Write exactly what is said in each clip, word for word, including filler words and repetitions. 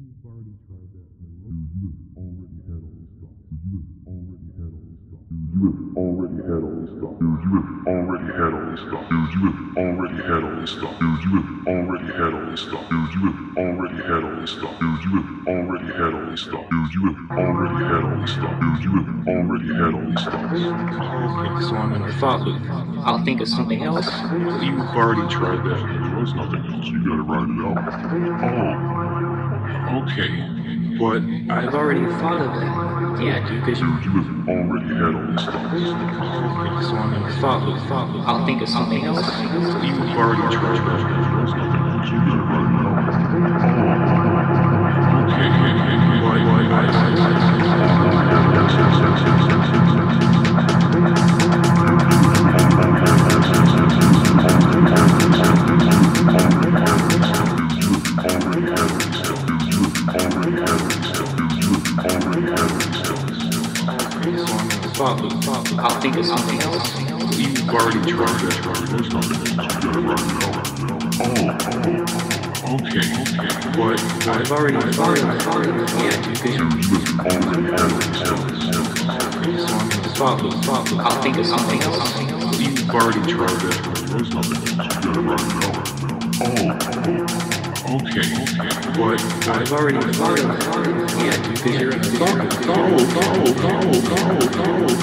You've already tried that. Dude, you have already had all this stuff. Dude, you have already had all this stuff. Dude, you have already had all this stuff. Dude, you have already had all this stuff. Dude, you have already had all this stuff. Dude, you have already had all this stuff. Dude, you have already had all this stuff. Dude, you have already had all this stuff. Dude, you have already had all this stuff. Dude, you have already had all this stuff. Okay, so I'm in a thought loop. I'll think of something else. You've already tried that. There was nothing else. You gotta ride it out. Oh. Okay, but I've already thought of that. Yeah, dude, because you, you have already had all this stuff. Okay, so I'm gonna thought loop, thought loop. I'll think of something else. You've already tried that. There was nothing else. You gotta ride it out. Oh. Okay, okay, okay, okay. Why, why, why, why, I'll think of something else. You've already tried that. There's nothing else. You gotta run it out. Oh, okay, okay. But I've already, I've already, I've already, yeah, dude, because you've already had all this stuff. I'll think of something else. You've already tried that. There's nothing else. You gotta run it out. Oh. Okay, okay, but I've already thought of it. Yeah, because you're in a thought loop. Go, go, go, go, go,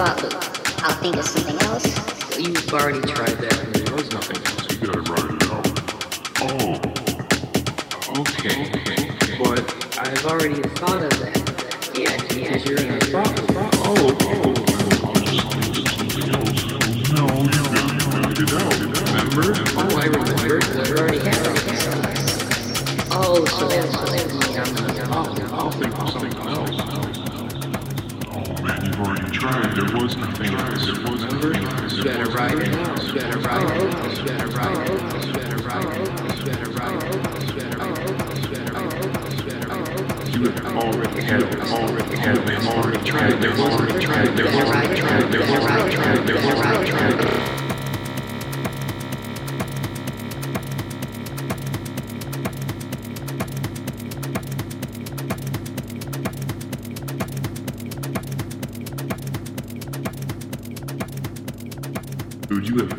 thought loop. I'll think of something else. You've already tried that and there was nothing else. You gotta write it out. Oh. Okay. okay. okay. But I've already thought of that. Yeah, because you're in a problem. Oh, oh. I'll just think of something else. No, you wrote it out. Remember? Oh, I remember. I already had it. Oh, so that's what I mean. I'll think of something else. You've already tried. There was nothing else. There was nothing else. You better ride it. You better ride it. You better ride it. You better ride it. You better ride it. You better ride it. You better ride it. You better ride it. You have already had it. Already had it. I've already tried. There was already tried. There was already tried. There was already tried. There was already tried.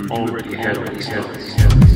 Already had all these headlines.